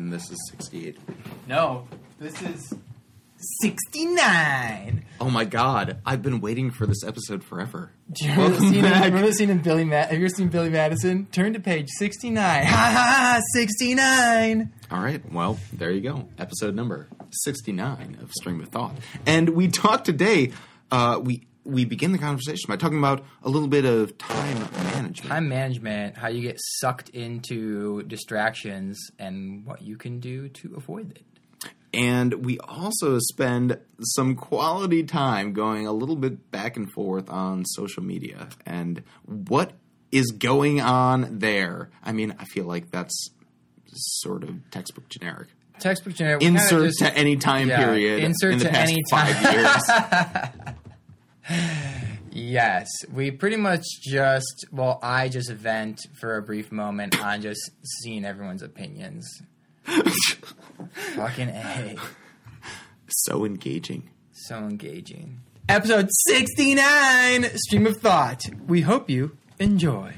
and this is 68. No, this is 69. Oh my God! I've been waiting for this episode forever. Do you remember the scene in Billy Madison? Have you ever seen Billy Madison? Turn to page 69. Ha ha ha! 69. All right. Well, there you go. Episode number 69 of Stream of Thought, and we talked today. We begin the conversation by talking about a little bit of time management. Time management, how you get sucked into distractions and what you can do to avoid it. And we also spend some quality time going a little bit back and forth on social media and what is going on there. I mean, I feel like that's sort of textbook generic. Textbook generic. Insert just, to any time period insert in the to past any 5 years. Yes, we pretty much just, well, I just vent for a brief moment on just seeing everyone's opinions. Fucking A. So engaging. So engaging. Episode 69, Stream of Thought. We hope you enjoy.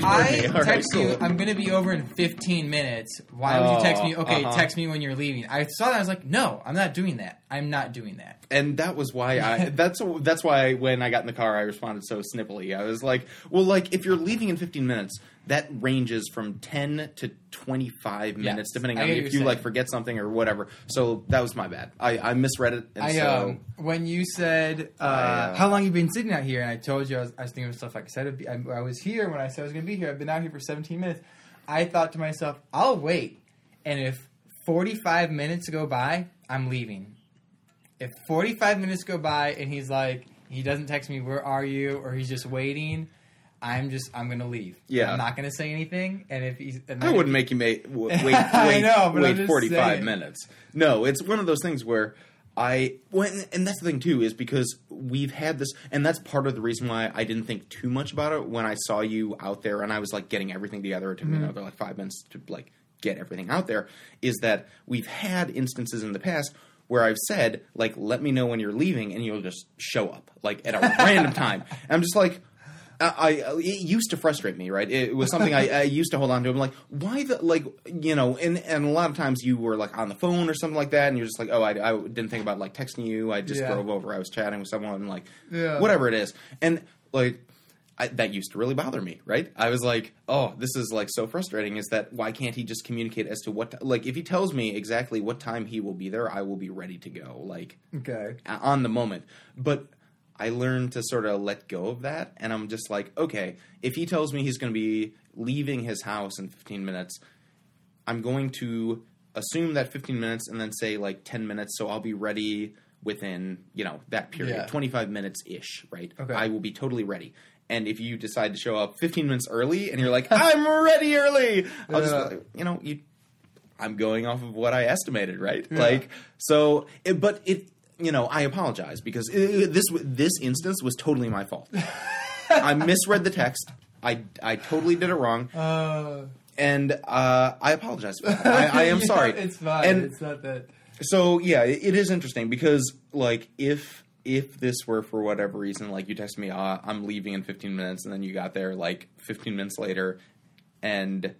I text you, I'm going to be over in 15 minutes. Why would you text me? Okay, text me when you're leaving. I saw that. I was like, no, I'm not doing that. I'm not doing that. And that was why I – that's why when I got in the car, I responded so snippily. I was like, well, like if you're leaving in 15 minutes, that ranges from 10 to 25 minutes depending on if you like forget something or whatever. So that was my bad. I misread it. And when you said how long you been sitting out here, and I told you I was thinking of stuff like I said. I was here when I said I was going to be here. I've been out here for 17 minutes. I thought to myself, I'll wait. And if 45 minutes go by, I'm leaving. If 45 minutes go by and he's like, he doesn't text me, where are you? Or he's just waiting. I'm going to leave. Yeah. I'm not going to say anything. And if he's... I wouldn't make you wait I know, but wait 45 minutes. No, it's one of those things where and that's the thing too, is because we've had this, and that's part of the reason why I didn't think too much about it when I saw you out there and I was like getting everything together. It took me another like 5 minutes to like get everything out there, is that we've had instances in the past where I've said, like, let me know when you're leaving and you'll just show up like at a random time. And I'm just like... it used to frustrate me, right? It was something I used to hold on to. I'm like, why the, like, you know, and a lot of times you were, like, on the phone or something like that, and you're just like, oh, I didn't think about, like, texting you. I just drove over. I was chatting with someone, like, whatever it is. And, like, that used to really bother me, right? I was like, oh, this is, like, so frustrating, is that why can't he just communicate as to what like, if he tells me exactly what time he will be there, I will be ready to go, like, on the moment. But... I learned to sort of let go of that, and I'm just like, okay, if he tells me he's going to be leaving his house in 15 minutes, I'm going to assume that 15 minutes and then say, like, 10 minutes, so I'll be ready within, you know, that period, 25 minutes-ish, right? Okay. I will be totally ready. And if you decide to show up 15 minutes early and you're like, I'm ready early, I'll just be like, you know, I'm going off of what I estimated, right? Yeah. Like, so, but it... You know, I apologize because this instance was totally my fault. I misread the text. I totally did it wrong. And I apologize for that. I am sorry. It's fine. And it's not that. So, yeah, it is interesting because, like, if this were for whatever reason, like, you text me, I'm leaving in 15 minutes, and then you got there, like, 15 minutes later, and...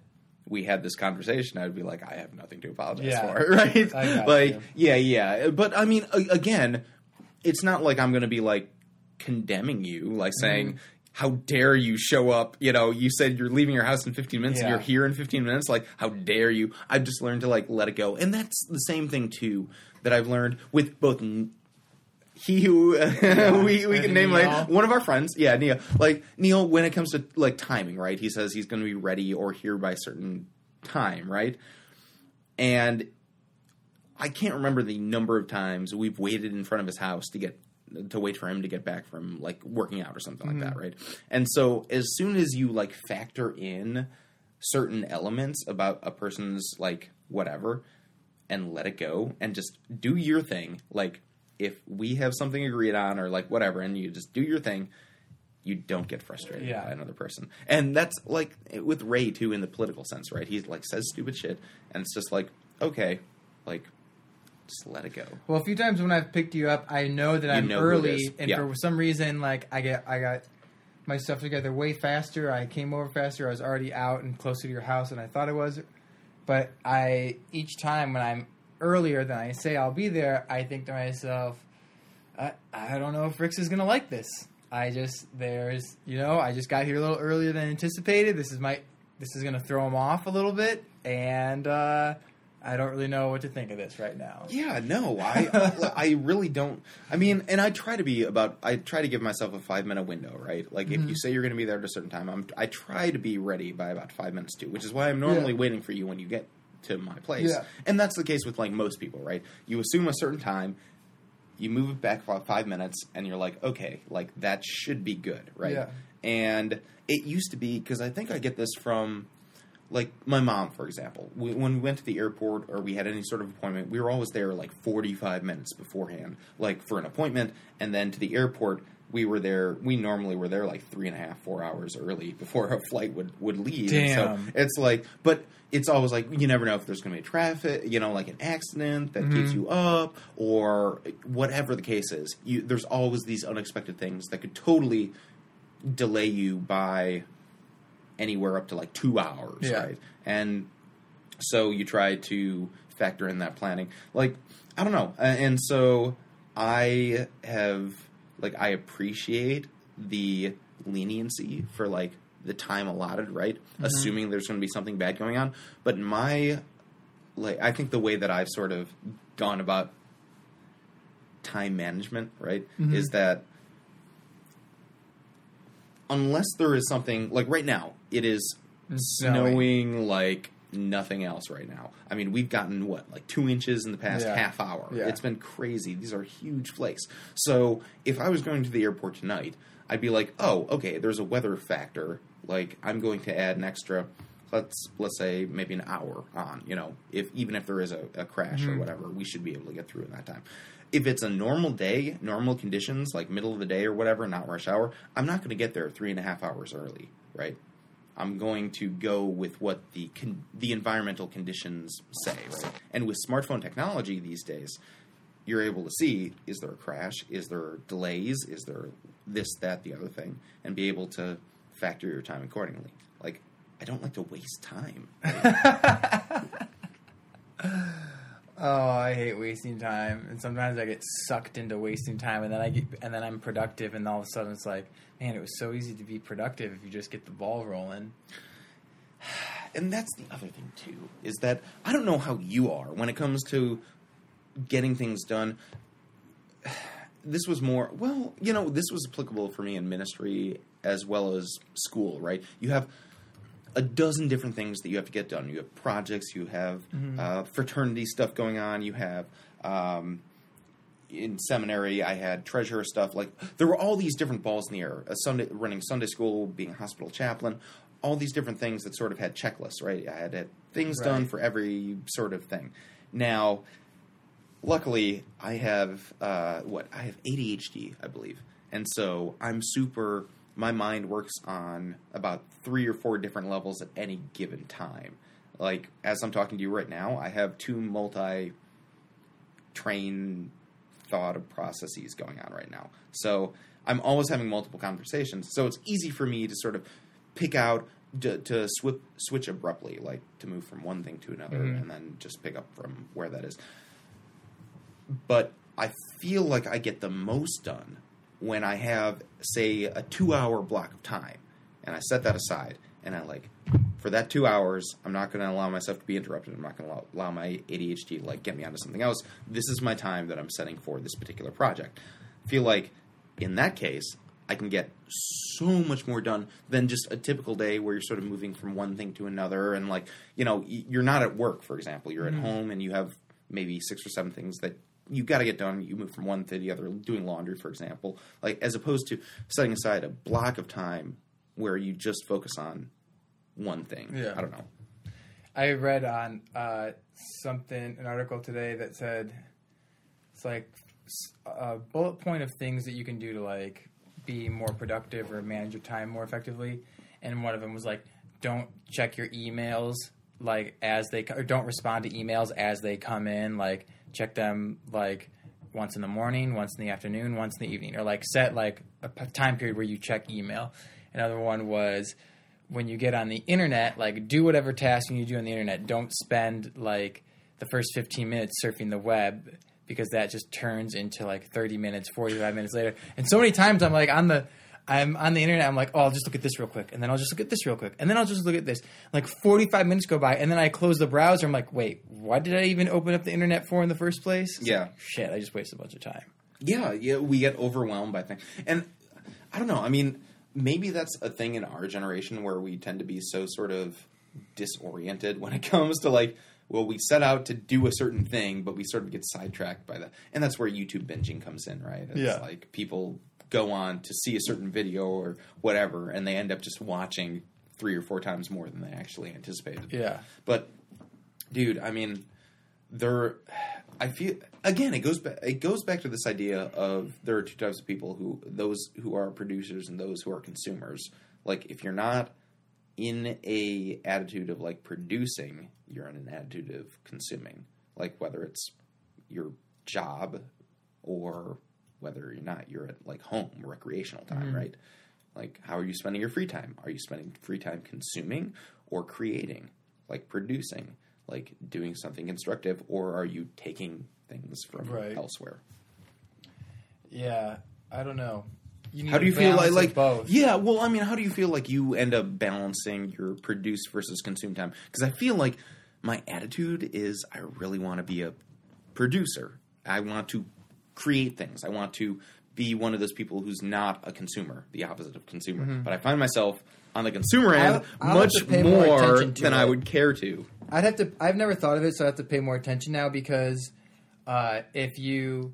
we had this conversation, I would be like, I have nothing to apologize for, right? Like, yeah. But, I mean, again, it's not like I'm going to be, like, condemning you, like saying, how dare you show up, you know, you said you're leaving your house in 15 minutes and you're here in 15 minutes, like, how dare you? I've just learned to, like, let it go. And that's the same thing, too, that I've learned with both he who we can name like one of our friends, Neil. Like Neil, when it comes to like timing, right? He says he's going to be ready or here by a certain time, right? And I can't remember the number of times we've waited in front of his house to wait for him to get back from like working out or something like that, right? And so as soon as you like factor in certain elements about a person's like whatever and let it go and just do your thing, like. If we have something agreed on or, like, whatever, and you just do your thing, you don't get frustrated by another person. And that's, like, with Ray, too, in the political sense, right? He, like, says stupid shit, and it's just like, okay, like, Just let it go. Well, a few times when I've picked you up, I know that I'm early, and for some reason, like I got my stuff together way faster. I came over faster. I was already out and closer to your house than I thought I was. But each time when I'm earlier than I say I'll be there, I think to myself, I don't know if Rick's is gonna like this. I just got here a little earlier than anticipated. This is gonna throw him off a little bit, and I don't really know what to think of this right now. Yeah, no, I really don't. I mean, and I try to give myself a 5-minute window, right? Like, if you say you're going to be there at a certain time, I try to be ready by about 5 minutes too, which is why I'm normally waiting for you when you get to my place. Yeah. And that's the case with, like, most people, right? You assume a certain time, you move it back about 5 minutes, and you're like, okay, like, that should be good, right? Yeah. And it used to be, because I think I get this from... Like, my mom, for example, when we went to the airport or we had any sort of appointment, we were always there, like, 45 minutes beforehand, like, for an appointment. And then to the airport, we normally were there, like, 3.5-4 hours early before our flight would leave. Damn. So it's like, but it's always like, you never know if there's going to be traffic, you know, like an accident that keeps you up or whatever the case is. There's always these unexpected things that could totally delay you by... anywhere up to, like, 2 hours, right? And so you try to factor in that planning. Like, I don't know. And so I have, like, I appreciate the leniency for, like, the time allotted, right? Mm-hmm. Assuming there's going to be something bad going on. But I think the way that I've sort of gone about time management, right, is that unless there is something, like, right now, it is snowing like nothing else right now. I mean, we've gotten, what, like 2 inches in the past half hour. Yeah. It's been crazy. These are huge flakes. So if I was going to the airport tonight, I'd be like, oh, okay, there's a weather factor. Like, I'm going to add an extra, let's say, maybe an hour on, you know, even if there is a crash or whatever, we should be able to get through in that time. If it's a normal day, normal conditions, like middle of the day or whatever, not rush hour, I'm not going to get there 3.5 hours early, right? I'm going to go with what the environmental conditions say, right? And with smartphone technology these days, you're able to see, is there a crash? Is there delays? Is there this, that, the other thing? And be able to factor your time accordingly. Like, I don't like to waste time. Oh, I hate wasting time, and sometimes I get sucked into wasting time, and then I'm productive, and all of a sudden it's like, man, it was so easy to be productive if you just get the ball rolling. And that's the other thing too, is that I don't know how you are when it comes to getting things done. This was more, well, you know, this was applicable for me in ministry as well as school, right? You have a dozen different things that you have to get done. You have projects, you have fraternity stuff going on, you have in seminary I had treasurer stuff. Like, there were all these different balls in the air. Running Sunday school, being a hospital chaplain, all these different things that sort of had checklists, right? I had things done for every sort of thing. Now, luckily, I have ADHD, I believe. And so I'm super... My mind works on about 3 or 4 different levels at any given time. Like, as I'm talking to you right now, I have 2 multi-train thought processes going on right now. So I'm always having multiple conversations. So it's easy for me to sort of pick out, to switch abruptly, like to move from one thing to another and then just pick up from where that is. But I feel like I get the most done when I have, say, a 2-hour block of time, and I set that aside, and I, like, for that 2 hours, I'm not going to allow myself to be interrupted. I'm not going to allow my ADHD to, like, get me onto something else. This is my time that I'm setting for this particular project. I feel like, in that case, I can get so much more done than just a typical day where you're sort of moving from one thing to another, and, like, you know, you're not at work, for example. You're at home, and you have maybe 6 or 7 things that you got to get done. You move from one to the other, doing laundry, for example, like as opposed to setting aside a block of time where you just focus on one thing. Yeah. I don't know. I read on an article today that said it's like a bullet point of things that you can do to, like, be more productive or manage your time more effectively. And one of them was, like, don't check your emails, like, as they, or don't respond to emails as they come in, like, check them like once in the morning, once in the afternoon, once in the evening, or like set like a time period where you check email. Another one was when you get on the internet, like do whatever task you need to do on the internet. Don't spend like the first 15 minutes surfing the web, because that just turns into like 30 minutes, 45 minutes later. And so many times I'm like I'm on the internet. I'm like, oh, I'll just look at this real quick. And then I'll just look at this real quick. And then I'll just look at this. Like 45 minutes go by. And then I close the browser. I'm like, wait, what did I even open up the internet for in the first place? It's like, shit, I just wasted a bunch of time. Yeah, we get overwhelmed by things. And I don't know. I mean, maybe that's a thing in our generation where we tend to be so sort of disoriented when it comes to like, well, we set out to do a certain thing, but we sort of get sidetracked by that. And that's where YouTube binging comes in, right? It's like people go on to see a certain video or whatever, and they end up just watching 3 or 4 times more than they actually anticipated. Yeah. But, dude, I mean, I feel again, it goes back to this idea of there are 2 types of people: those who are producers and those who are consumers. Like, if you're not in a attitude of like producing, you're in an attitude of consuming. Like whether it's your job or whether you're not, you're at like home recreational time, right? Like how are you spending your free time? Are you spending free time consuming or creating? Like producing, like doing something constructive, or are you taking things from elsewhere? Yeah, I don't know. How do you feel like both? Yeah, well, I mean, how do you feel like you end up balancing your produce versus consume time? Because I feel like my attitude is I really want to be a producer. I want to create things. I want to be one of those people who's not a consumer, the opposite of consumer. Mm-hmm. But I find myself on the consumer end much more than I would care to. I've never thought of it, so I have to pay more attention now, because if you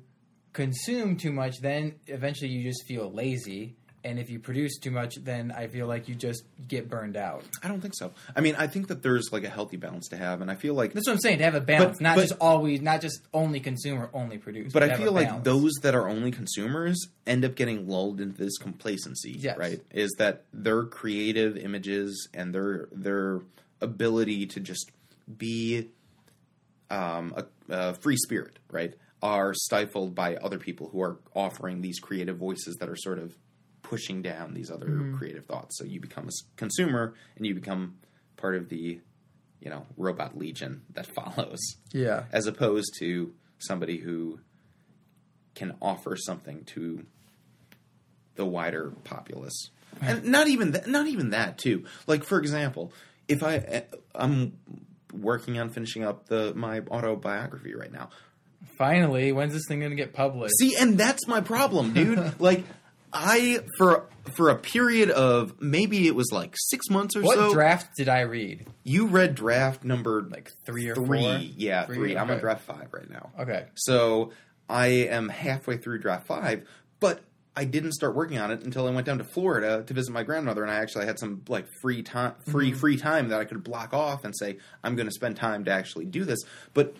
consume too much, then eventually you just feel lazy, and if you produce too much, then I feel like you just get burned out. I don't think so. I mean, I think that there's like a healthy balance to have, and I feel like that's what I'm saying, to have a balance, not just only consume or only produce. But I feel like those that are only consumers end up getting lulled into this complacency, right? Is that their creative images and their ability to just be a free spirit, right? Are stifled by other people who are offering these creative voices that are sort of pushing down these other creative thoughts. So you become a consumer and you become part of the, you know, robot legion that follows. Yeah. As opposed to somebody who can offer something to the wider populace. And not even that too. Like, for example, if I'm working on finishing up my autobiography right now. Finally, when's this thing going to get published? See, and that's my problem, dude. Like, for a period of maybe it was like 6 months or so. What draft did I read? You read draft number like 3 or 4? Yeah, 3. Okay. I'm on draft 5 right now. Okay. So I am halfway through draft 5, but I didn't start working on it until I went down to Florida to visit my grandmother, and I actually had some like free time that I could block off and say, I'm going to spend time to actually do this. But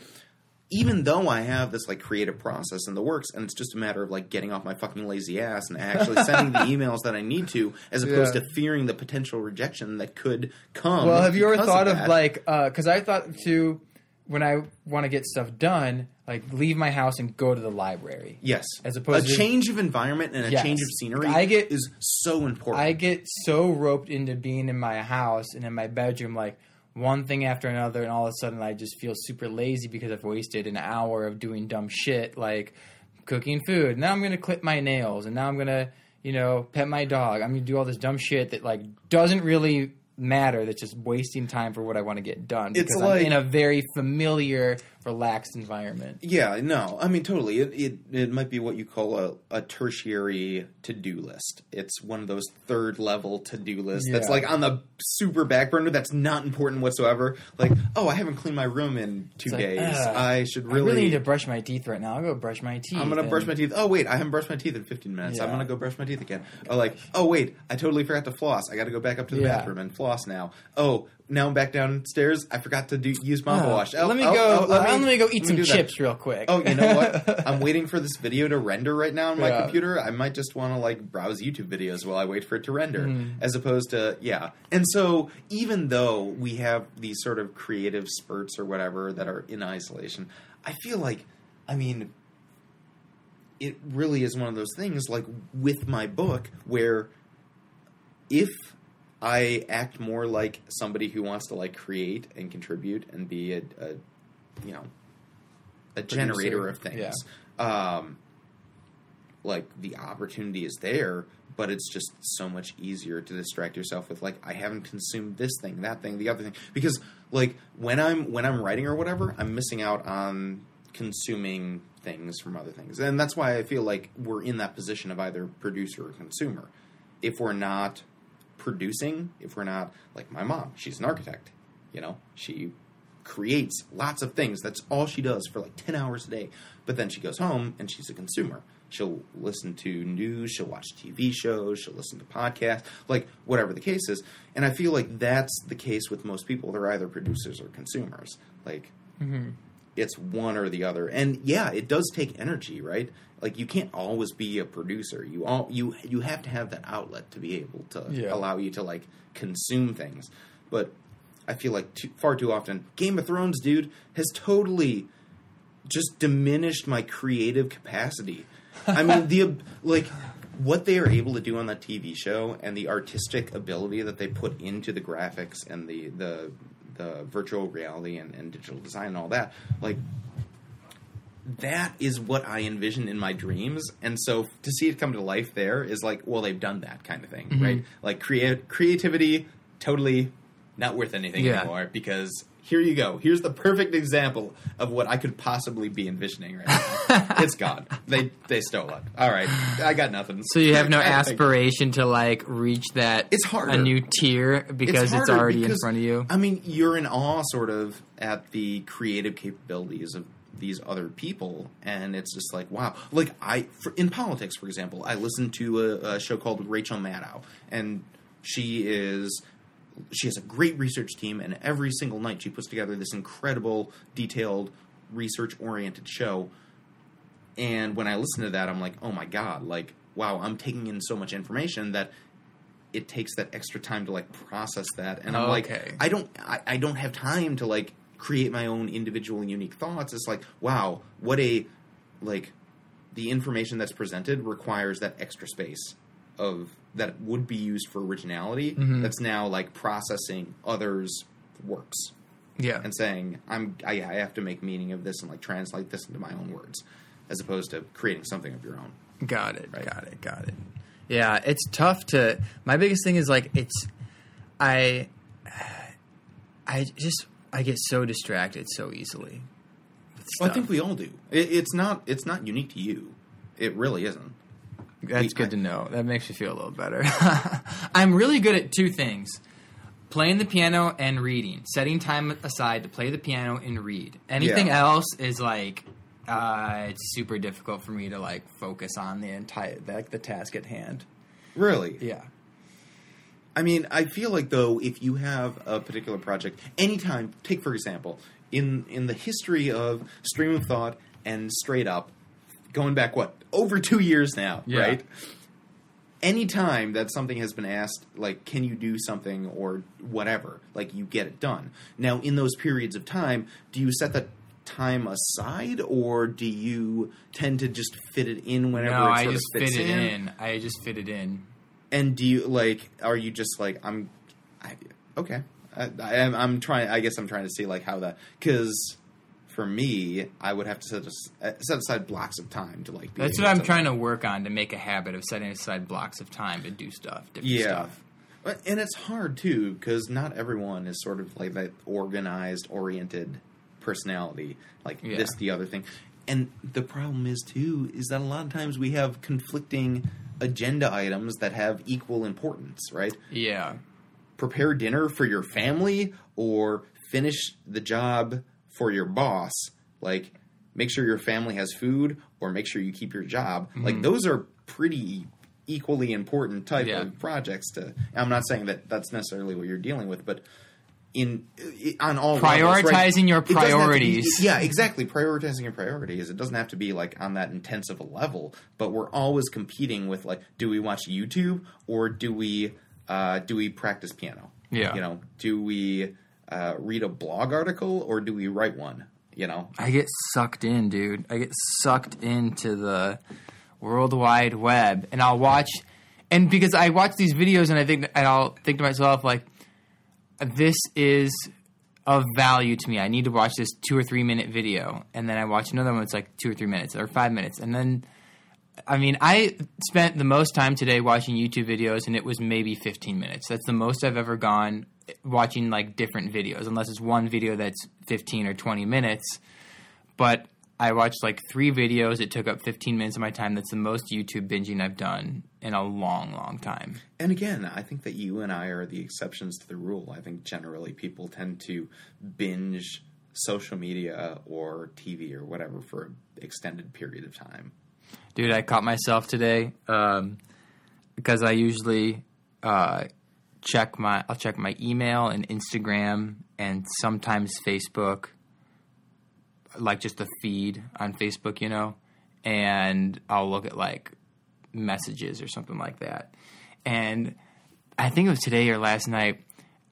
even though I have this like creative process in the works, and it's just a matter of like getting off my fucking lazy ass and actually sending the emails that I need to, as opposed to fearing the potential rejection that could come. Well, have you ever thought of like, cause I thought too, when I want to get stuff done, like leave my house and go to the library. Yes. As opposed to a change of environment and a change of scenery is so important. I get so roped into being in my house and in my bedroom, like, one thing after another, and all of a sudden I just feel super lazy because I've wasted an hour of doing dumb shit like cooking food. Now I'm going to clip my nails, and now I'm going to, you know, pet my dog. I'm going to do all this dumb shit that like doesn't really matter, that's just wasting time for what I want to get done because it's like, I'm in a very familiar, relaxed environment. Yeah, no, I mean, totally. It might be what you call a tertiary to-do list. It's one of those third-level to-do lists that's like on the super back burner that's not important whatsoever. Like, oh, I haven't cleaned my room in 2 days. Like, I should really... I really need to brush my teeth right now. I'll go brush my teeth. I'm going to brush my teeth. Oh, wait, I haven't brushed my teeth in 15 minutes. I'm going to go brush my teeth again. Oh, like, oh, wait, I totally forgot to floss. I got to go back up to the bathroom and floss. Now, oh, now I'm back downstairs. I forgot to use mama wash. Let me go eat some chips real quick. Oh, you know what? I'm waiting for this video to render right now on my computer. I might just want to like browse YouTube videos while I wait for it to render, as opposed to And so, even though we have these sort of creative spurts or whatever that are in isolation, I feel like I mean, it really is one of those things, like with my book, where if I act more like somebody who wants to like create and contribute and be a you know, a generator of things, yeah. Like the opportunity is there, but it's just so much easier to distract yourself with like, I haven't consumed this thing, that thing, the other thing, because like when I'm writing or whatever, I'm missing out on consuming things from other things. And that's why I feel like we're in that position of either producer or consumer. If we're not producing, if we're not like my mom, she's an architect, you know, she creates lots of things. That's all she does for like 10 hours a day. But then she goes home and she's a consumer. She'll listen to news, she'll watch TV shows, she'll listen to podcasts, like whatever the case is. And I feel like that's the case with most people. They're either producers or consumers. Like, mm-hmm. It's one or the other. And yeah, it does take energy, right? Like you can't always be a producer. You have to have that outlet to be able to allow you to like consume things. But I feel like far too often Game of Thrones, dude, has totally just diminished my creative capacity. I mean, the like what they are able to do on that TV show and the artistic ability that they put into the graphics and the virtual reality and digital design and all that, like that is what I envision in my dreams. And so to see it come to life there is like, well, they've done that kind of thing, mm-hmm. right? Like creativity, totally not worth anything anymore, because here you go. Here's the perfect example of what I could possibly be envisioning right now. It's gone. They stole it. All right. I got nothing. So you have no aspiration to, like, reach that... It's harder. A new tier because it's already in front of you? I mean, you're in awe, sort of, at the creative capabilities of these other people, and it's just like, wow. Like, in politics, for example, I listened to a show called Rachel Maddow, and she has a great research team, and every single night she puts together this incredible, detailed, research-oriented show. And when I listen to that, I'm like, oh my God, like, wow, I'm taking in so much information that it takes that extra time to, like, process that. And I'm like, I don't have time to, like, create my own individual and unique thoughts. It's like, wow, what a, like, the information that's presented requires that extra space of that would be used for originality, mm-hmm. that's now like processing others' works, and saying I have to make meaning of this and like translate this into my own words, as opposed to creating something of your own. Got it. Right? Got it. Yeah, it's tough to. My biggest thing is like I get so distracted so easily. Well, I think we all do. It's not unique to you. It really isn't. That's good to know. That makes me feel a little better. I'm really good at two things: playing the piano and reading. Setting time aside to play the piano and read. Anything else is like it's super difficult for me to like focus on the entire like the task at hand. Really? Yeah. I mean, I feel like though, if you have a particular project, anytime, take for example, in the history of Stream of Thought and Straight Up, going back, what, over 2 years now, right? Any time that something has been asked, like, can you do something or whatever, like, you get it done. Now, in those periods of time, do you set that time aside, or do you tend to just fit it in whenever it sort of fits in? No, I just fit it in. And do you, like, are you just like, okay. I'm trying, I guess I'm trying to see, like, how that, because... For me, I would have to set aside blocks of time to, like... That's what I'm trying to work on, to make a habit of setting aside blocks of time to do stuff, different stuff. And it's hard, too, because not everyone is sort of, like, that organized, oriented personality. Like, this, the other thing. And the problem is, too, is that a lot of times we have conflicting agenda items that have equal importance, right? Yeah. Prepare dinner for your family, or finish the job... for your boss, like, make sure your family has food or make sure you keep your job. Mm-hmm. Like, those are pretty equally important type of projects to... I'm not saying that that's necessarily what you're dealing with, but on all levels, right? Your priorities. Yeah, exactly. Prioritizing your priorities. It doesn't have to be, like, on that intensive level, but we're always competing with, like, do we watch YouTube or do we practice piano? Yeah. You know, do we... read a blog article or do we write one? you know? I get sucked in, dude. I get sucked into the World Wide Web, and I'll watch, and because I watch these videos and I think, and I'll think to myself, like, this is of value to me. I need to watch this 2 or 3 minute video. And then I watch another one that's like 2 or 3 minutes or 5 minutes. And then, I mean, I spent the most time today watching YouTube videos, and it was maybe 15 minutes. That's the most I've ever gone watching, like, different videos, unless it's one video that's 15 or 20 minutes. But I watched, like, 3 videos. It took up 15 minutes of my time. That's the most YouTube binging I've done in a long, long time. And again, I think that you and I are the exceptions to the rule. I think generally people tend to binge social media or TV or whatever for an extended period of time. Dude, I caught myself today because I usually check my email and Instagram and sometimes Facebook, like just the feed on Facebook, you know, and I'll look at like messages or something like that. And I think it was today or last night,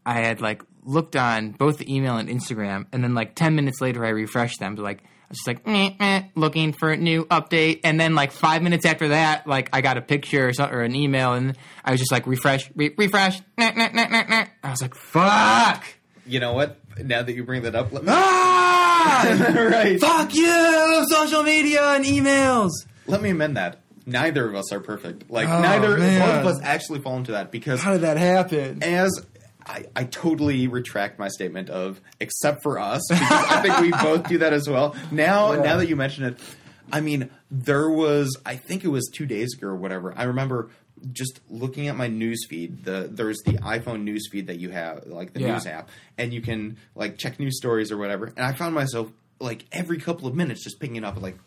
I had like looked on both the email and Instagram, and then like 10 minutes later I refreshed them, but like, just like looking for a new update, and then like 5 minutes after that, like I got a picture or something, or an email, and I was just like refresh. I was like, fuck. You know what? Now that you bring that up, let me... right? Fuck you, social media and emails. Let me amend that. Neither of us are perfect. Like neither of us actually fall into that, because how did that happen? I totally retract my statement of except for us, because I think we both do that as well. Now that you mention it, I mean, there was, I think it was 2 days ago or whatever, I remember just looking at my news feed. There's the iPhone news feed that you have, like the news app, and you can like check news stories or whatever. And I found myself like every couple of minutes just picking it up and like,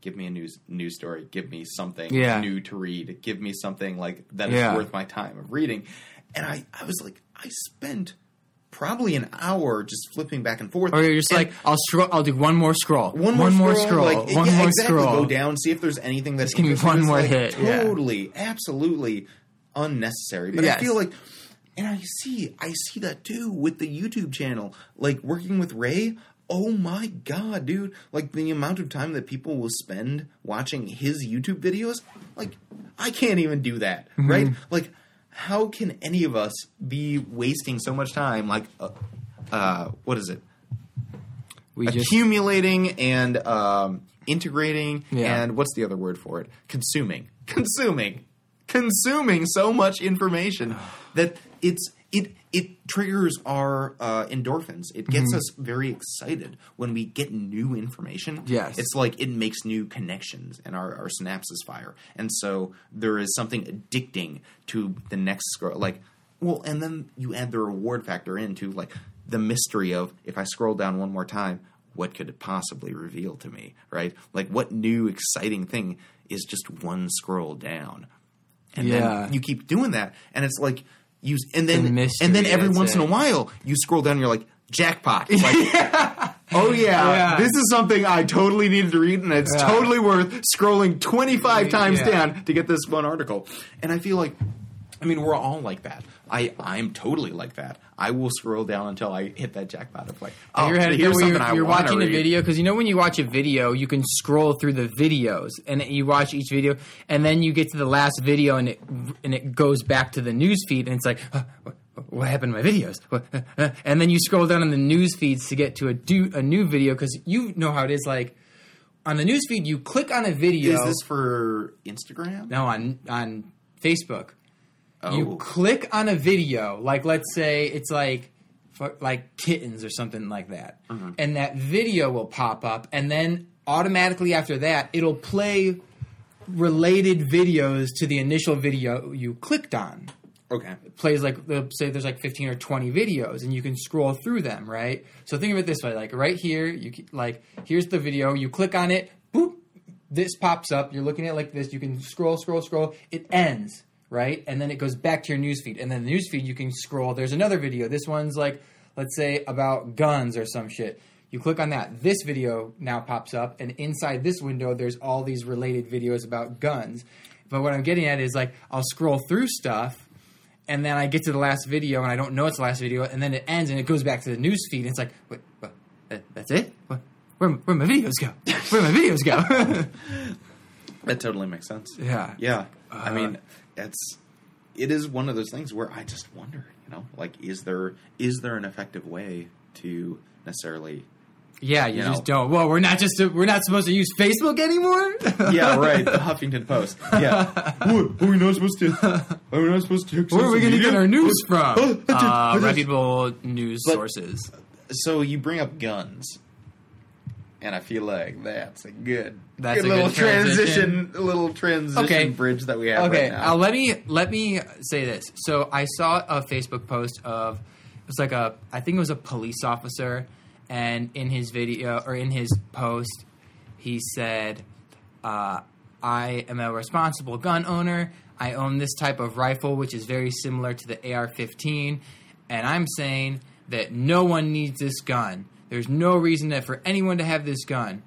give me a news story, give me something new to read, give me something like that is worth my time of reading. And I was like, I spent probably an hour just flipping back and forth. Or you're just I'll do one more scroll. One more scroll. Go down, see if there's anything that's going to be one more hit. Totally, absolutely unnecessary. But I feel like, and I see that too with the YouTube channel. Like working with Ray, oh my God, dude. Like the amount of time that people will spend watching his YouTube videos, like I can't even do that, right? Like, how can any of us be wasting so much time, like, what is it? Accumulating and integrating and what's the other word for it? Consuming so much information that it triggers our endorphins. It gets us very excited when we get new information. Yes. It's like it makes new connections and our synapses fire. And so there is something addicting to the next scroll. Like, well, and then you add the reward factor into like the mystery of, if I scroll down one more time, what could it possibly reveal to me, right? Like what new exciting thing is just one scroll down? And then you keep doing that. And it's like... And then every once in a while you scroll down and you're like, jackpot. Like, this is something I totally needed to read, and it's totally worth scrolling 25 times down to get this one article. And I feel like, I mean, we're all like that. I'm totally like that. I will scroll down until I hit that jackpot of like, oh, here's something I want to read. You're watching a video, because you know when you watch a video, you can scroll through the videos, and you watch each video, and then you get to the last video, and it goes back to the news feed, and it's like, what happened to my videos? And then you scroll down on the news feeds to get to a new video, because you know how it is, like, on the news feed, you click on a video. Is this for Instagram? No, on Facebook. Oh. You click on a video, like let's say it's like kittens or something like that, and that video will pop up, and then automatically after that, it'll play related videos to the initial video you clicked on. Okay. It plays like, say there's like 15 or 20 videos, and you can scroll through them, right? So think of it this way, like right here, here's the video, you click on it, boop, this pops up, you're looking at it like this, you can scroll, it ends. Right? And then it goes back to your newsfeed. And then the newsfeed, you can scroll. There's another video. This one's like, let's say, about guns or some shit. You click on that. This video now pops up. And inside this window, there's all these related videos about guns. But what I'm getting at is like, I'll scroll through stuff, and then I get to the last video, and I don't know it's the last video. And then it ends, and it goes back to the newsfeed. And it's like, wait, what? That's it? What? where my videos go? Where my videos go? That totally makes sense. Yeah. Yeah. I mean, it is one of those things where I just wonder, you know, like, is there an effective way to necessarily... Yeah, you just don't. Well, we're not supposed to use Facebook anymore? Yeah, right. The Huffington Post. Yeah. What are we not supposed to... Are we not supposed to... Where are we going to get our news from? Reputable news sources. So you bring up guns. And I feel like that's a good little transition okay. bridge that we have okay. right now. Let me say this. So I saw a Facebook post of – it was like a – I think it was a police officer, and in his video – or in his post, he said, I am a responsible gun owner. I own this type of rifle, which is very similar to the AR-15, and I'm saying that no one needs this gun. There's no reason that for anyone to have this gun.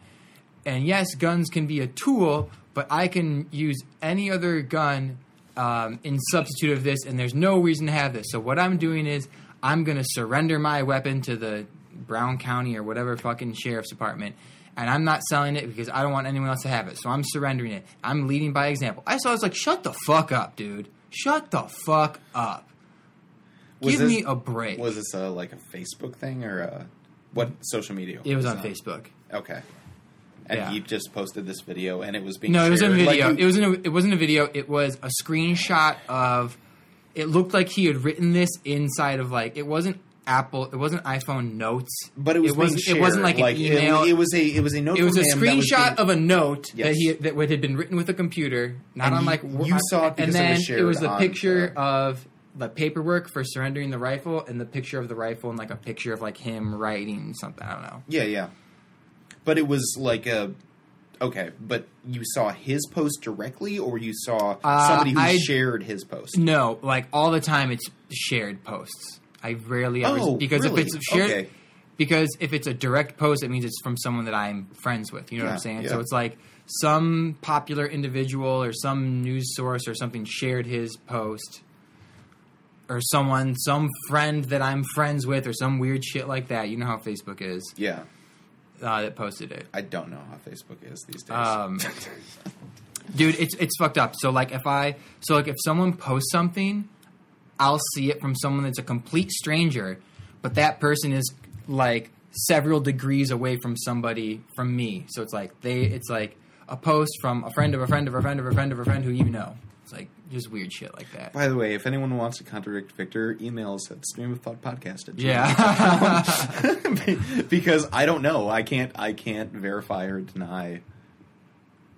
And yes, guns can be a tool, but I can use any other gun in substitute of this, and there's no reason to have this. So what I'm doing is I'm going to surrender my weapon to the Brown County or whatever fucking sheriff's department, and I'm not selling it because I don't want anyone else to have it. So I'm surrendering it. I'm leading by example. I saw it, I was like, shut the fuck up, dude. Shut the fuck up. Give me a break. Was this a Facebook thing or a... What social media? It was on Facebook. Okay. And yeah. He just posted this video, and it was being shared. No, it wasn't a video. Like, it wasn't a video. It was a screenshot of – it looked like he had written this inside of like – it wasn't Apple – it wasn't iPhone notes. But it wasn't shared. It wasn't like an email. It was a note. It was a screenshot of a note that had been written with a computer, not and on like – You saw it because it was shared. And then it was a picture of – the paperwork for surrendering the rifle and the picture of the rifle and, like, a picture of, like, him writing something. I don't know. Yeah, yeah. But it was, like, a... Okay, but you saw his post directly or you saw somebody who shared his post? No, like, all the time it's shared posts. I rarely ever... Really? If it's shared... Okay. Because if it's a direct post, it means it's from someone that I'm friends with. You know what I'm saying? Yeah. So it's, like, some popular individual or some news source or something shared his post... Or some friend that I'm friends with or some weird shit like that. You know how Facebook is. Yeah. That posted it. I don't know how Facebook is these days. Dude, it's fucked up. So, like, if someone posts something, I'll see it from someone that's a complete stranger, but that person is, like, several degrees away from somebody, from me. So it's like, it's like a post from a friend of a friend of a friend of a friend of a friend who you know. It's like just weird shit like that. By the way, if anyone wants to contradict Victor, emails at streamofthoughtpodcast.com. Yeah. Because I don't know. I can't verify or deny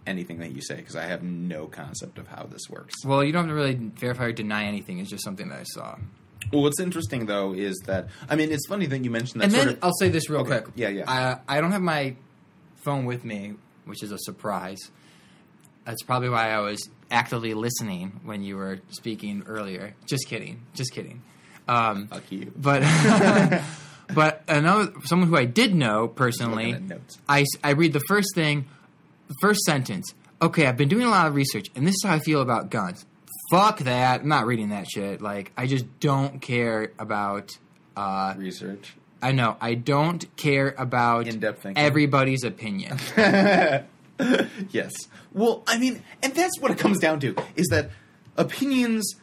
anything that you say because I have no concept of how this works. Well, you don't have to really verify or deny anything. It's just something that I saw. Well, what's interesting, though, is that... I mean, it's funny that you mentioned that and then I'll say this real quick. Yeah, yeah. I don't have my phone with me, which is a surprise. That's probably why I was... actively listening when you were speaking earlier. Just kidding. Fuck you. But but another someone who I did know personally. I read the first thing, the first sentence. Okay, I've been doing a lot of research, and this is how I feel about guns. Fuck that. I'm not reading that shit. Like, I just don't care about research. I know. I don't care about in-depth thinking. Everybody's opinion. Yes. Well, I mean, and that's what it comes down to, is that opinions,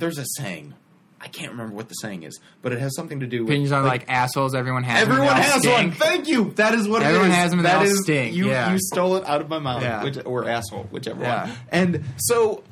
there's a saying. I can't remember what the saying is, but it has something to do with... Opinions are like assholes, everyone has one. Everyone has one! Thank you! That is what it is. Everyone has them, that is, stink. You stole it out of my mouth, or asshole, whichever one. And so...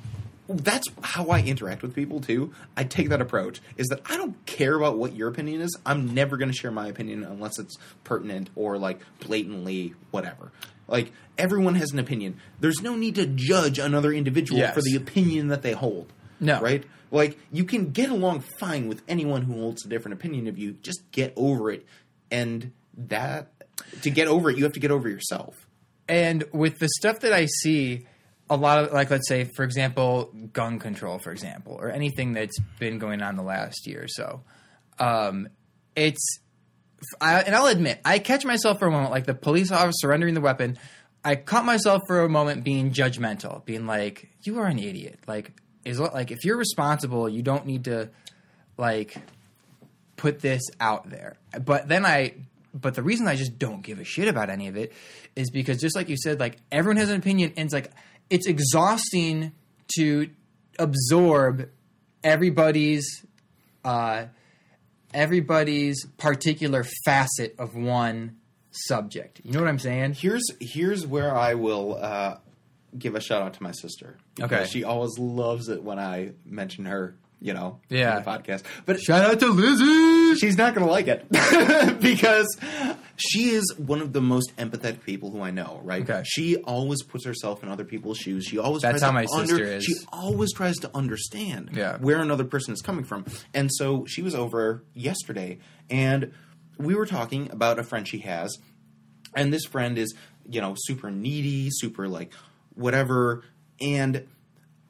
That's how I interact with people, too. I take that approach, is that I don't care about what your opinion is. I'm never going to share my opinion unless it's pertinent or, like, blatantly whatever. Like, everyone has an opinion. There's no need to judge another individual for the opinion that they hold. No. Right? Like, you can get along fine with anyone who holds a different opinion of you. Just get over it. And that – to get over it, you have to get over yourself. And with the stuff that I see – a lot of, like, let's say, for example, gun control, for example, or anything that's been going on the last year or so. And I'll admit, I catch myself for a moment, like the police officer surrendering the weapon. I caught myself for a moment being judgmental, being like, you are an idiot. Like, if you're responsible, you don't need to, like, put this out there. But then I But the reason I just don't give a shit about any of it is because, just like you said, like, everyone has an opinion, and it's like, it's exhausting to absorb everybody's particular facet of one subject. You know what I'm saying? Here's where I will give a shout out to my sister. Okay. She always loves it when I mention her, you know, in the podcast. But shout out to Lizzie! She's not going to like it because she is one of the most empathetic people who I know, right? Okay. She always puts herself in other people's shoes. She always That's how my sister is. She always tries to understand where another person is coming from. And so she was over yesterday, and we were talking about a friend she has, and this friend is, you know, super needy, super, like, whatever, and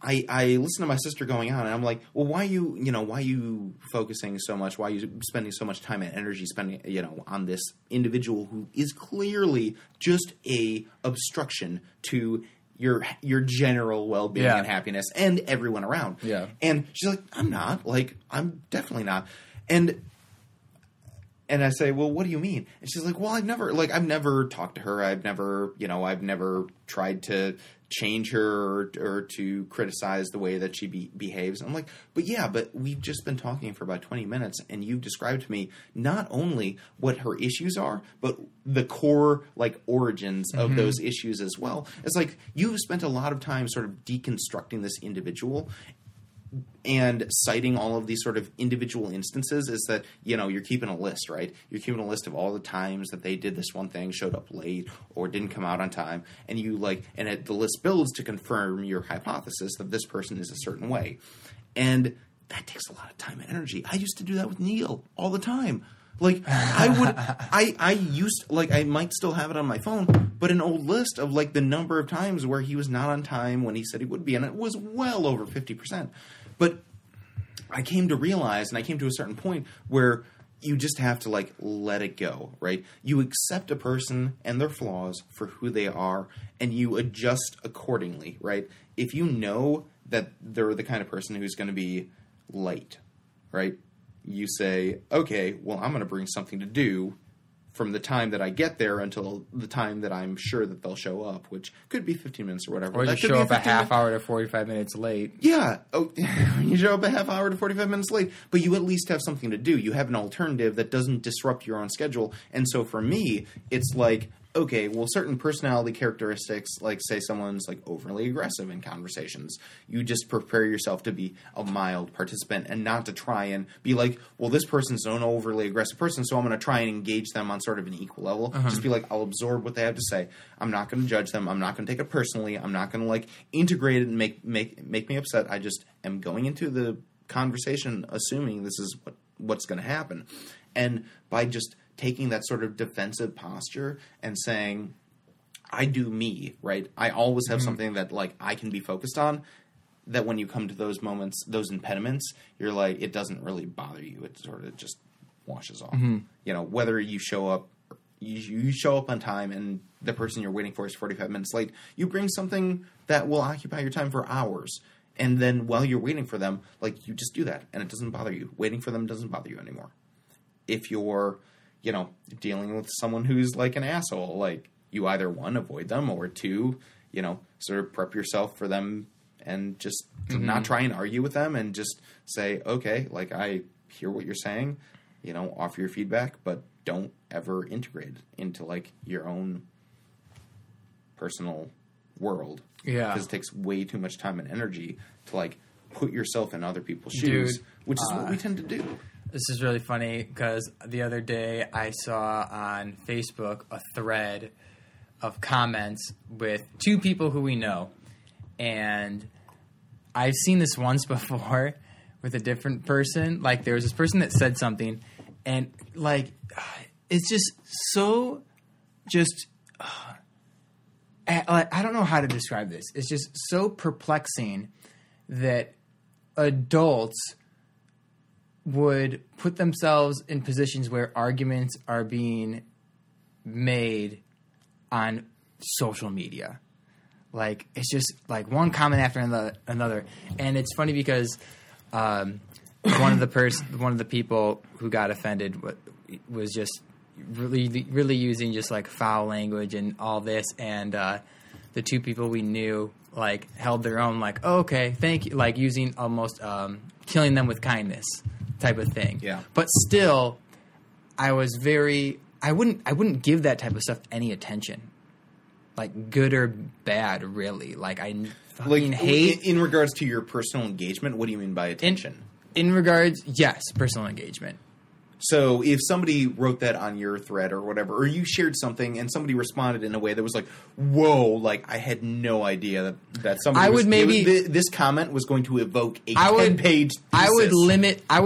I listen to my sister going on, and I'm like, well, why are you focusing so much? Why are you spending so much time and energy spending, you know, on this individual who is clearly just a obstruction to your general well-being and happiness and everyone around? Yeah. And she's like, I'm not. Like, I'm definitely not. And I say, well, what do you mean? And she's like, well, I've never talked to her. I've never tried to change her or to criticize the way that she behaves. And I'm like, but we've just been talking for about 20 minutes, and you've described to me not only what her issues are, but the core, like, origins of those issues as well. It's like, you've spent a lot of time sort of deconstructing this individual and citing all of these sort of individual instances. Is that, you know, you're keeping a list, right? You're keeping a list of all the times that they did this one thing, showed up late or didn't come out on time. And you like, and it, the list builds to confirm your hypothesis that this person is a certain way. And that takes a lot of time and energy. I used to do that with Neil all the time. Like, I might still have it on my phone, but an old list of, like, the number of times where he was not on time when he said he would be, and it was well over 50%. But I came to realize, and I came to a certain point where you just have to, like, let it go, right? You accept a person and their flaws for who they are, and you adjust accordingly, right? If you know that they're the kind of person who's going to be late, right? You say, okay, well, I'm going to bring something to do from the time that I get there until the time that I'm sure that they'll show up, which could be 15 minutes or whatever. Or you show up a half hour to 45 minutes late. Yeah. Oh, you show up a half hour to 45 minutes late, but you at least have something to do. You have an alternative that doesn't disrupt your own schedule. And so for me, it's like, okay, well, certain personality characteristics, like, say someone's, like, overly aggressive in conversations, you just prepare yourself to be a mild participant and not to try and be like, well, this person's an overly aggressive person, so I'm going to try and engage them on sort of an equal level. Uh-huh. Just be like, I'll absorb what they have to say. I'm not going to judge them. I'm not going to take it personally. I'm not going to, like, integrate it and make me upset. I just am going into the conversation assuming this is what's going to happen. And by just taking that sort of defensive posture and saying, I do me, right? I always have something that, like, I can be focused on, that when you come to those moments, those impediments, you're like, it doesn't really bother you. It sort of just washes off. Mm-hmm. You know, whether you show up on time and the person you're waiting for is 45 minutes late, you bring something that will occupy your time for hours. And then while you're waiting for them, like, you just do that and it doesn't bother you. Waiting for them doesn't bother you anymore. If you're, you know, dealing with someone who's, like, an asshole, like, you either, one, avoid them, or two, you know, sort of prep yourself for them and just not try and argue with them and just say, okay, like, I hear what you're saying, you know, offer your feedback, but don't ever integrate it into, like, your own personal world. Yeah. Because it takes way too much time and energy to, like, put yourself in other people's shoes, which is what we tend to do. This is really funny because the other day I saw on Facebook a thread of comments with two people who we know. And I've seen this once before with a different person. Like, there was this person that said something, and, like, it's just so just I don't know how to describe this. It's just so perplexing that adults would put themselves in positions where arguments are being made on social media. Like, it's just, like, one comment after another. And it's funny because one of the people who got offended was just really using just like foul language and all this, and the two people we knew like held their own, like, oh, okay, thank you, like using almost killing them with kindness type of thing. Yeah. But still, I was I wouldn't give that type of stuff any attention, like good or bad, really. Like I fucking hate. In regards to your personal engagement, what do you mean by attention? In regards, yes, personal engagement. So if somebody wrote that on your thread or whatever, or you shared something and somebody responded in a way that was like, whoa, like I had no idea that somebody this comment was going to evoke a 10-page thesis. I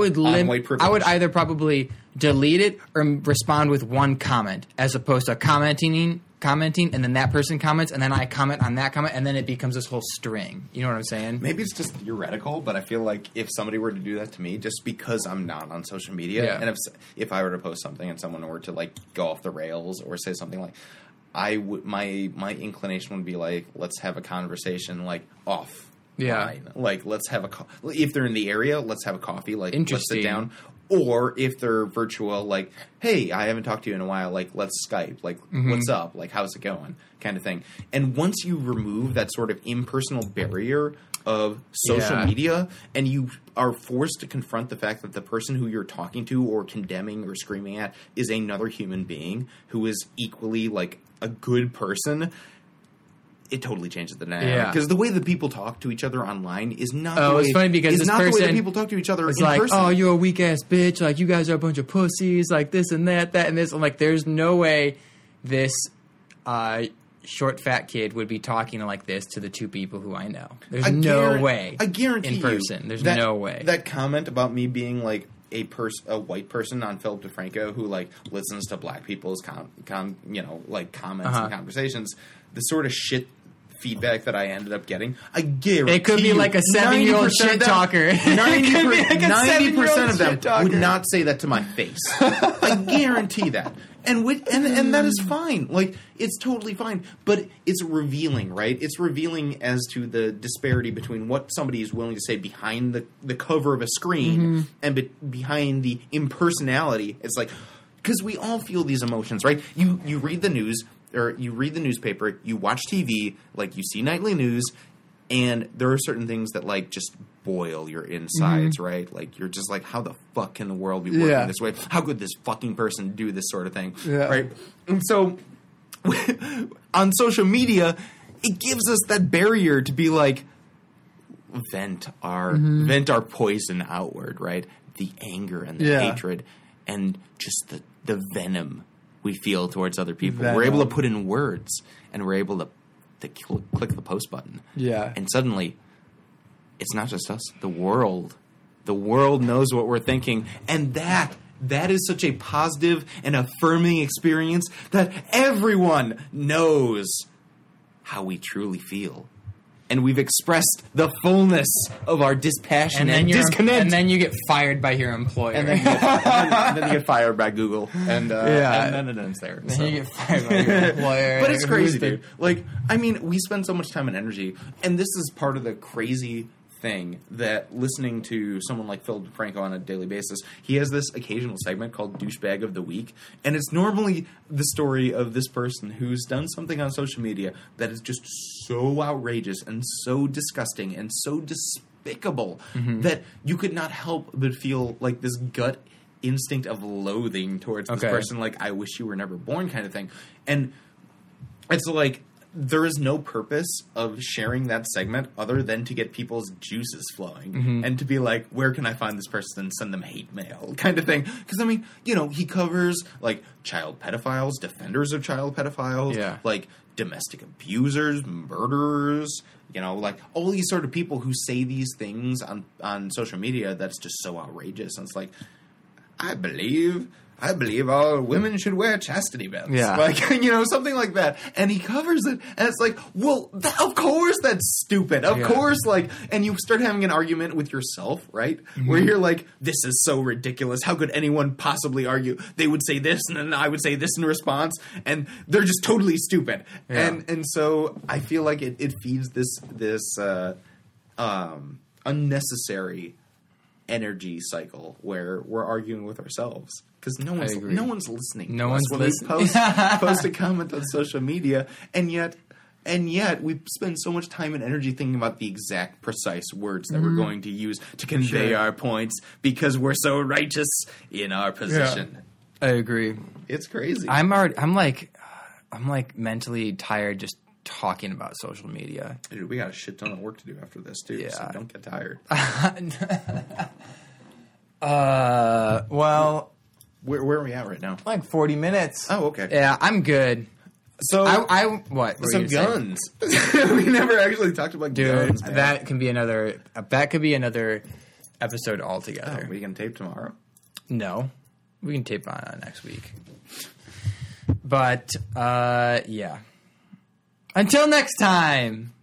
would either probably delete it or respond with one comment as opposed to commenting and then that person comments and then I comment on that comment and then it becomes this whole string. You know what I'm saying? Maybe it's just theoretical, but I feel like if somebody were to do that to me, just because I'm not on social media, yeah, and if I were to post something and someone were to like go off the rails or say something, like I would, my inclination would be like, let's have a conversation like off. Yeah. Line. Like let's have if they're in the area, let's have a coffee, like let's sit down. Or if they're virtual, like, hey, I haven't talked to you in a while, like, let's Skype, like, mm-hmm, what's up, like, how's it going, kind of thing. And once you remove that sort of impersonal barrier of social, yeah, media, and you are forced to confront the fact that the person who you're talking to or condemning or screaming at is another human being who is equally, like, a good person, it totally changes the dynamic. Because the way that people talk to each other online is not the way that people talk to each other in like, person. Oh, you're a weak-ass bitch. Like, you guys are a bunch of pussies. Like, this and that and this. I'm like, there's no way this short, fat kid would be talking like this to the two people who I know. There's no way. I guarantee in person. You, there's that, no way. That comment about me being, like, a white person on Philip DeFranco who, like, listens to black people's, you know, like, comments, uh-huh, and conversations, the sort of shit feedback that I ended up getting, I guarantee it could be like a 7-year-old shit talker. 90% of them would not say that to my face. I guarantee that. And that is fine. Like, it's totally fine. But it's revealing, right? It's revealing as to the disparity between what somebody is willing to say behind the cover of a screen, mm-hmm, and behind the impersonality. It's like, because we all feel these emotions, right? You read the news, or you read the newspaper, you watch TV, like you see nightly news, and there are certain things that like just boil your insides, mm-hmm, right? Like you're just like, how the fuck can the world be working, yeah, this way? How could this fucking person do this sort of thing, yeah, right? And so on social media, it gives us that barrier to be like, vent our poison outward, right? The anger and the, yeah, hatred and just the venom we feel towards other people. Venom. We're able to put in words, and we're able to click the post button. Yeah. And suddenly, it's not just us. The world knows what we're thinking. And that is such a positive and affirming experience that everyone knows how we truly feel. And we've expressed the fullness of our dispassion and disconnect. And then you get fired by your employer. And then you get fired by Google. And and then it ends there. So. Then you get fired by your employer. But it's crazy, dude. Like, I mean, we spend so much time and energy. And this is part of the crazy thing that listening to someone like Phil DeFranco on a daily basis, he has this occasional segment called Douchebag of the Week, and it's normally the story of this person who's done something on social media that is just so outrageous and so disgusting and so despicable, mm-hmm, that you could not help but feel like this gut instinct of loathing towards this person, like, I wish you were never born kind of thing. And it's like, there is no purpose of sharing that segment other than to get people's juices flowing, mm-hmm, and to be like, where can I find this person? Send them hate mail kind of thing. Because, I mean, you know, he covers, like, child pedophiles, defenders of child pedophiles, yeah, like, domestic abusers, murderers, you know, like, all these sort of people who say these things on social media that's just so outrageous. And it's like, I believe all women should wear chastity belts. Yeah. Like, you know, something like that. And he covers it. And it's like, well, of course that's stupid. Of, yeah, course, like, and you start having an argument with yourself, right? Mm-hmm. Where you're like, this is so ridiculous. How could anyone possibly argue? They would say this, and then I would say this in response. And they're just totally stupid. Yeah. And so I feel like it feeds this unnecessary energy cycle where we're arguing with ourselves because no one's listening. No one's listening. Post a comment on social media, and yet we spend so much time and energy thinking about the exact precise words that we're going to use to convey our points because we're so righteous in our position. Yeah. I agree. It's crazy. I'm mentally tired just talking about social media. Dude, we got a shit ton of work to do after this, too, so don't get tired. Well... Where are we at right now? Like 40 minutes. Oh, okay. Yeah, I'm good. So... What? Some guns. We never actually talked about guns. Dude, that can be another... That could be another episode altogether. Oh, we can tape tomorrow? No. We can tape on next week. But, yeah. Until next time.